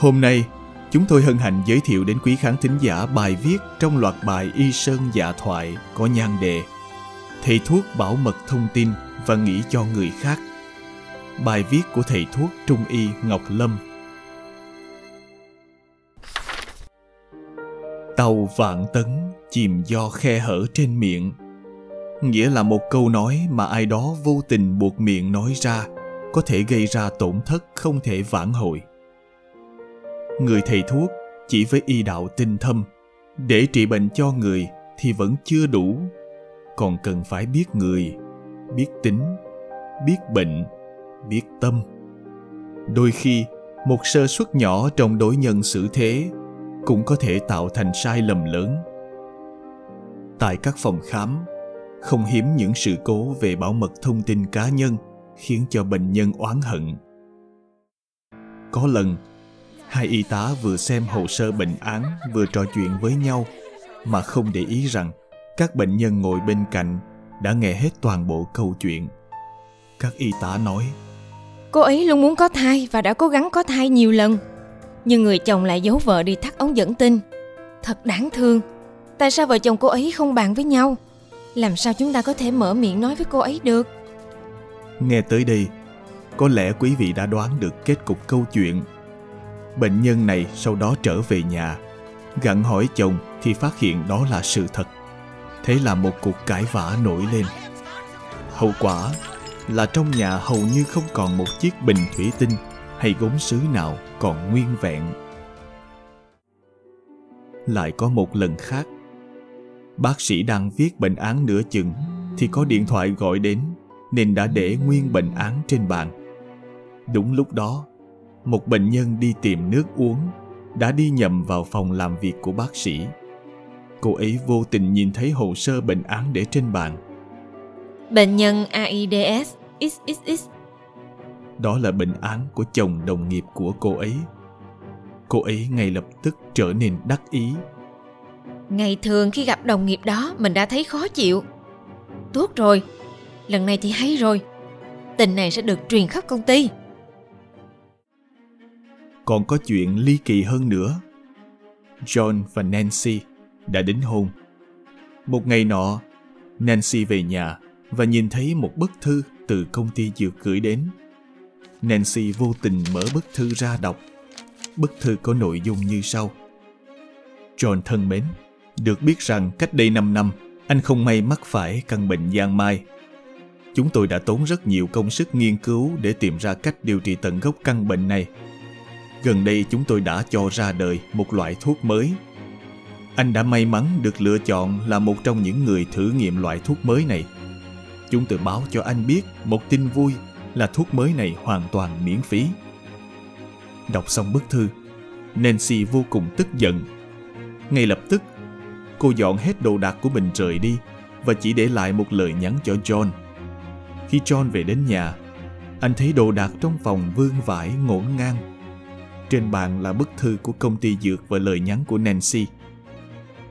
Hôm nay, chúng tôi hân hạnh giới thiệu đến quý khán thính giả bài viết trong loạt bài Y Sơn Dạ Thoại có nhan đề Thầy thuốc bảo mật thông tin và nghĩ cho người khác. Bài viết của thầy thuốc Trung y Ngọc Lâm. Tàu vạn tấn chìm do khe hở trên miệng, nghĩa là một câu nói mà ai đó vô tình buộc miệng nói ra có thể gây ra tổn thất không thể vãn hồi. Người thầy thuốc chỉ với y đạo tinh thâm để trị bệnh cho người thì vẫn chưa đủ, còn cần phải biết người, biết tính, biết bệnh, biết tâm. Đôi khi, một sơ suất nhỏ trong đối nhân xử thế cũng có thể tạo thành sai lầm lớn. Tại các phòng khám, không hiếm những sự cố về bảo mật thông tin cá nhân khiến cho bệnh nhân oán hận. Có lần, hai y tá vừa xem hồ sơ bệnh án vừa trò chuyện với nhau mà không để ý rằng các bệnh nhân ngồi bên cạnh đã nghe hết toàn bộ câu chuyện. Các y tá nói: Cô ấy luôn muốn có thai và đã cố gắng có thai nhiều lần, nhưng người chồng lại giấu vợ đi thắt ống dẫn tinh. Thật đáng thương. Tại sao vợ chồng cô ấy không bàn với nhau? Làm sao chúng ta có thể mở miệng nói với cô ấy được? Nghe tới đây, có lẽ quý vị đã đoán được kết cục câu chuyện. Bệnh nhân này sau đó trở về nhà, gặng hỏi chồng thì phát hiện đó là sự thật. Thế là một cuộc cãi vã nổi lên. Hậu quả là trong nhà hầu như không còn một chiếc bình thủy tinh hay gốm sứ nào còn nguyên vẹn. Lại có một lần khác, bác sĩ đang viết bệnh án nửa chừng thì có điện thoại gọi đến nên đã để nguyên bệnh án trên bàn. Đúng lúc đó, một bệnh nhân đi tìm nước uống đã đi nhầm vào phòng làm việc của bác sĩ. Cô ấy vô tình nhìn thấy hồ sơ bệnh án để trên bàn. Bệnh nhân AIDS XXX. Đó là bệnh án của chồng đồng nghiệp của cô ấy. Cô ấy ngay lập tức trở nên đắc ý. Ngày thường khi gặp đồng nghiệp đó mình đã thấy khó chịu. Tốt rồi, lần này thì hay rồi. Tin này sẽ được truyền khắp công ty. Còn có chuyện ly kỳ hơn nữa. John và Nancy đã đính hôn. Một ngày nọ, Nancy về nhà và nhìn thấy một bức thư từ công ty dược gửi đến. Nancy vô tình mở bức thư ra đọc. Bức thư có nội dung như sau: John thân mến, được biết rằng cách đây 5 năm, anh không may mắc phải căn bệnh giang mai. Chúng tôi đã tốn rất nhiều công sức nghiên cứu để tìm ra cách điều trị tận gốc căn bệnh này. Gần đây chúng tôi đã cho ra đời một loại thuốc mới. Anh đã may mắn được lựa chọn là một trong những người thử nghiệm loại thuốc mới này. Chúng tôi báo cho anh biết một tin vui là thuốc mới này hoàn toàn miễn phí. Đọc xong bức thư, Nancy vô cùng tức giận. Ngay lập tức, cô dọn hết đồ đạc của mình rời đi và chỉ để lại một lời nhắn cho John. Khi John về đến nhà, anh thấy đồ đạc trong phòng vương vãi ngổn ngang. Trên bàn là bức thư của công ty dược và lời nhắn của Nancy: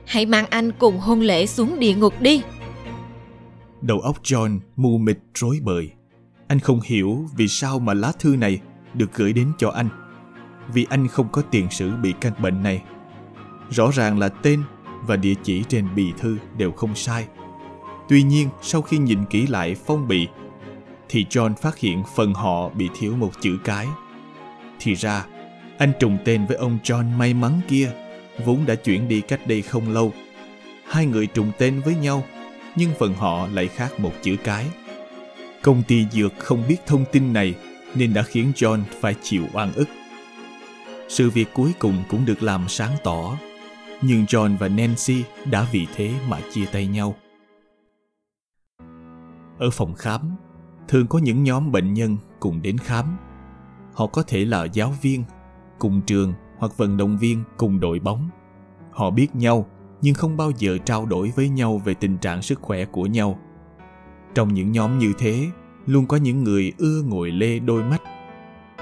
Hãy mang anh cùng hôn lễ xuống địa ngục đi. Đầu óc John mù mịt rối bời. Anh không hiểu vì sao mà lá thư này được gửi đến cho anh, vì anh không có tiền sử bị căn bệnh này. Rõ ràng là tên và địa chỉ trên bì thư đều không sai. Tuy nhiên, sau khi nhìn kỹ lại phong bì thì John phát hiện phần họ bị thiếu một chữ cái. Thì ra anh trùng tên với ông John may mắn kia, vốn đã chuyển đi cách đây không lâu. Hai người trùng tên với nhau, nhưng phần họ lại khác một chữ cái. Công ty dược không biết thông tin này nên đã khiến John phải chịu oan ức. Sự việc cuối cùng cũng được làm sáng tỏ, nhưng John và Nancy đã vì thế mà chia tay nhau. Ở phòng khám, thường có những nhóm bệnh nhân cùng đến khám. Họ có thể là giáo viên cùng trường hoặc vận động viên cùng đội bóng. Họ biết nhau nhưng không bao giờ trao đổi với nhau về tình trạng sức khỏe của nhau. Trong những nhóm như thế, luôn có những người ưa ngồi lê đôi mắt,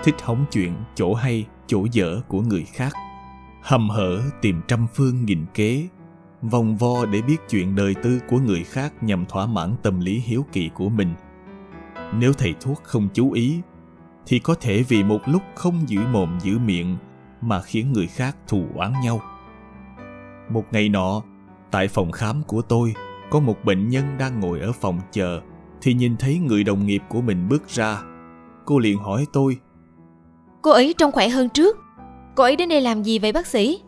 thích hóng chuyện chỗ hay, chỗ dở của người khác, hầm hở tìm trăm phương nghìn kế, vòng vo để biết chuyện đời tư của người khác nhằm thỏa mãn tâm lý hiếu kỳ của mình. Nếu thầy thuốc không chú ý, thì có thể vì một lúc không giữ mồm giữ miệng mà khiến người khác thù oán nhau. Một ngày nọ, tại phòng khám của tôi, có một bệnh nhân đang ngồi ở phòng chờ thì nhìn thấy người đồng nghiệp của mình bước ra. Cô liền hỏi tôi: "Cô ấy trông khỏe hơn trước. Cô ấy đến đây làm gì vậy bác sĩ?"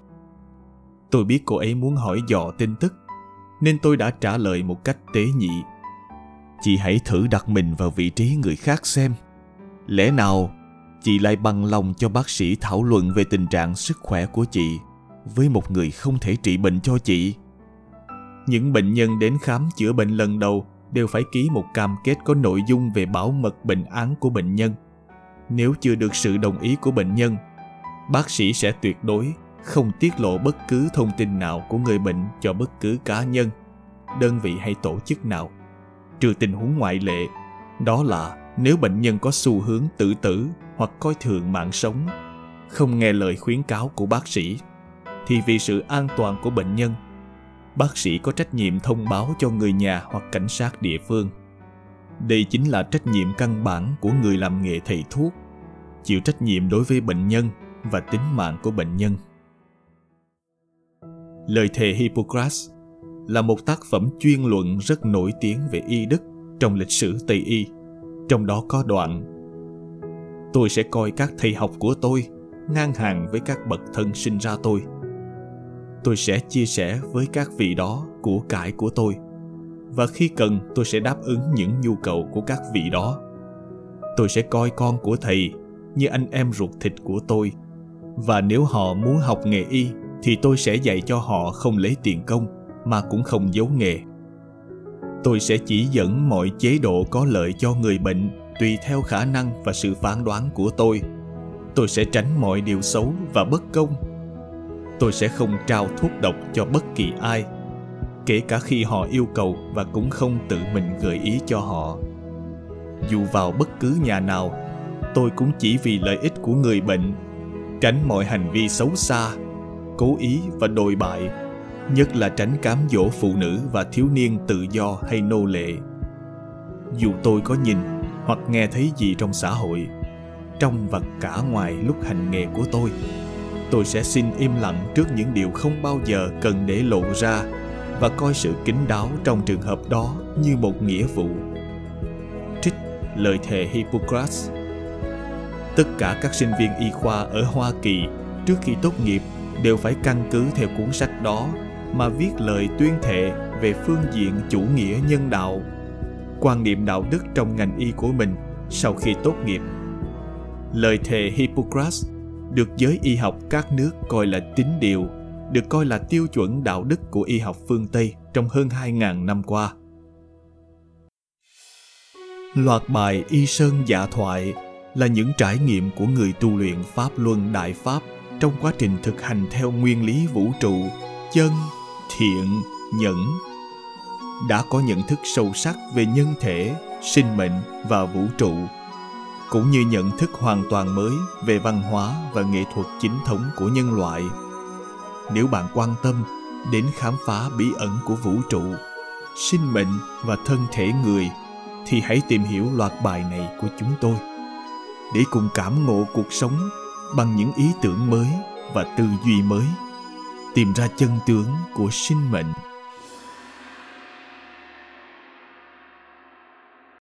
Tôi biết cô ấy muốn hỏi dò tin tức, nên tôi đã trả lời một cách tế nhị: "Chị hãy thử đặt mình vào vị trí người khác xem. Lẽ nào chị lại bằng lòng cho bác sĩ thảo luận về tình trạng sức khỏe của chị với một người không thể trị bệnh cho chị?" Những bệnh nhân đến khám chữa bệnh lần đầu đều phải ký một cam kết có nội dung về bảo mật bệnh án của bệnh nhân. Nếu chưa được sự đồng ý của bệnh nhân, bác sĩ sẽ tuyệt đối không tiết lộ bất cứ thông tin nào của người bệnh cho bất cứ cá nhân, đơn vị hay tổ chức nào, trừ tình huống ngoại lệ, đó là nếu bệnh nhân có xu hướng tự tử hoặc coi thường mạng sống, không nghe lời khuyến cáo của bác sĩ, thì vì sự an toàn của bệnh nhân, bác sĩ có trách nhiệm thông báo cho người nhà hoặc cảnh sát địa phương. Đây chính là trách nhiệm căn bản của người làm nghề thầy thuốc, chịu trách nhiệm đối với bệnh nhân và tính mạng của bệnh nhân. Lời thề Hippocrates là một tác phẩm chuyên luận rất nổi tiếng về y đức trong lịch sử Tây Y. Trong đó có đoạn: "Tôi sẽ coi các thầy học của tôi ngang hàng với các bậc thân sinh ra tôi. Tôi sẽ chia sẻ với các vị đó của cải của tôi, và khi cần tôi sẽ đáp ứng những nhu cầu của các vị đó. Tôi sẽ coi con của thầy như anh em ruột thịt của tôi, và nếu họ muốn học nghề y thì tôi sẽ dạy cho họ không lấy tiền công mà cũng không giấu nghề. Tôi sẽ chỉ dẫn mọi chế độ có lợi cho người bệnh tùy theo khả năng và sự phán đoán của tôi. Tôi sẽ tránh mọi điều xấu và bất công. Tôi sẽ không trao thuốc độc cho bất kỳ ai, kể cả khi họ yêu cầu, và cũng không tự mình gợi ý cho họ. Dù vào bất cứ nhà nào, tôi cũng chỉ vì lợi ích của người bệnh, tránh mọi hành vi xấu xa, cố ý và đồi bại, nhất là tránh cám dỗ phụ nữ và thiếu niên tự do hay nô lệ. Dù tôi có nhìn hoặc nghe thấy gì trong xã hội, trong và cả ngoài lúc hành nghề của tôi sẽ xin im lặng trước những điều không bao giờ cần để lộ ra, và coi sự kín đáo trong trường hợp đó như một nghĩa vụ." Trích lời thề Hippocrates. Tất cả các sinh viên y khoa ở Hoa Kỳ trước khi tốt nghiệp đều phải căn cứ theo cuốn sách đó mà viết lời tuyên thệ về phương diện chủ nghĩa nhân đạo, quan niệm đạo đức trong ngành y của mình sau khi tốt nghiệp. Lời thề Hippocrates được giới y học các nước coi là tín điều, được coi là tiêu chuẩn đạo đức của y học phương Tây trong hơn 2.000 năm qua. Loạt bài Y Sơn dạ thoại là những trải nghiệm của người tu luyện Pháp Luân Đại Pháp trong quá trình thực hành theo nguyên lý vũ trụ, chân, thiện, nhẫn. Đã có nhận thức sâu sắc về nhân thể, sinh mệnh và vũ trụ, cũng như nhận thức hoàn toàn mới về văn hóa và nghệ thuật chính thống của nhân loại. Nếu bạn quan tâm đến khám phá bí ẩn của vũ trụ, sinh mệnh và thân thể người, thì hãy tìm hiểu loạt bài này của chúng tôi, để cùng cảm ngộ cuộc sống bằng những ý tưởng mới và tư duy mới, tìm ra chân tướng của sinh mệnh.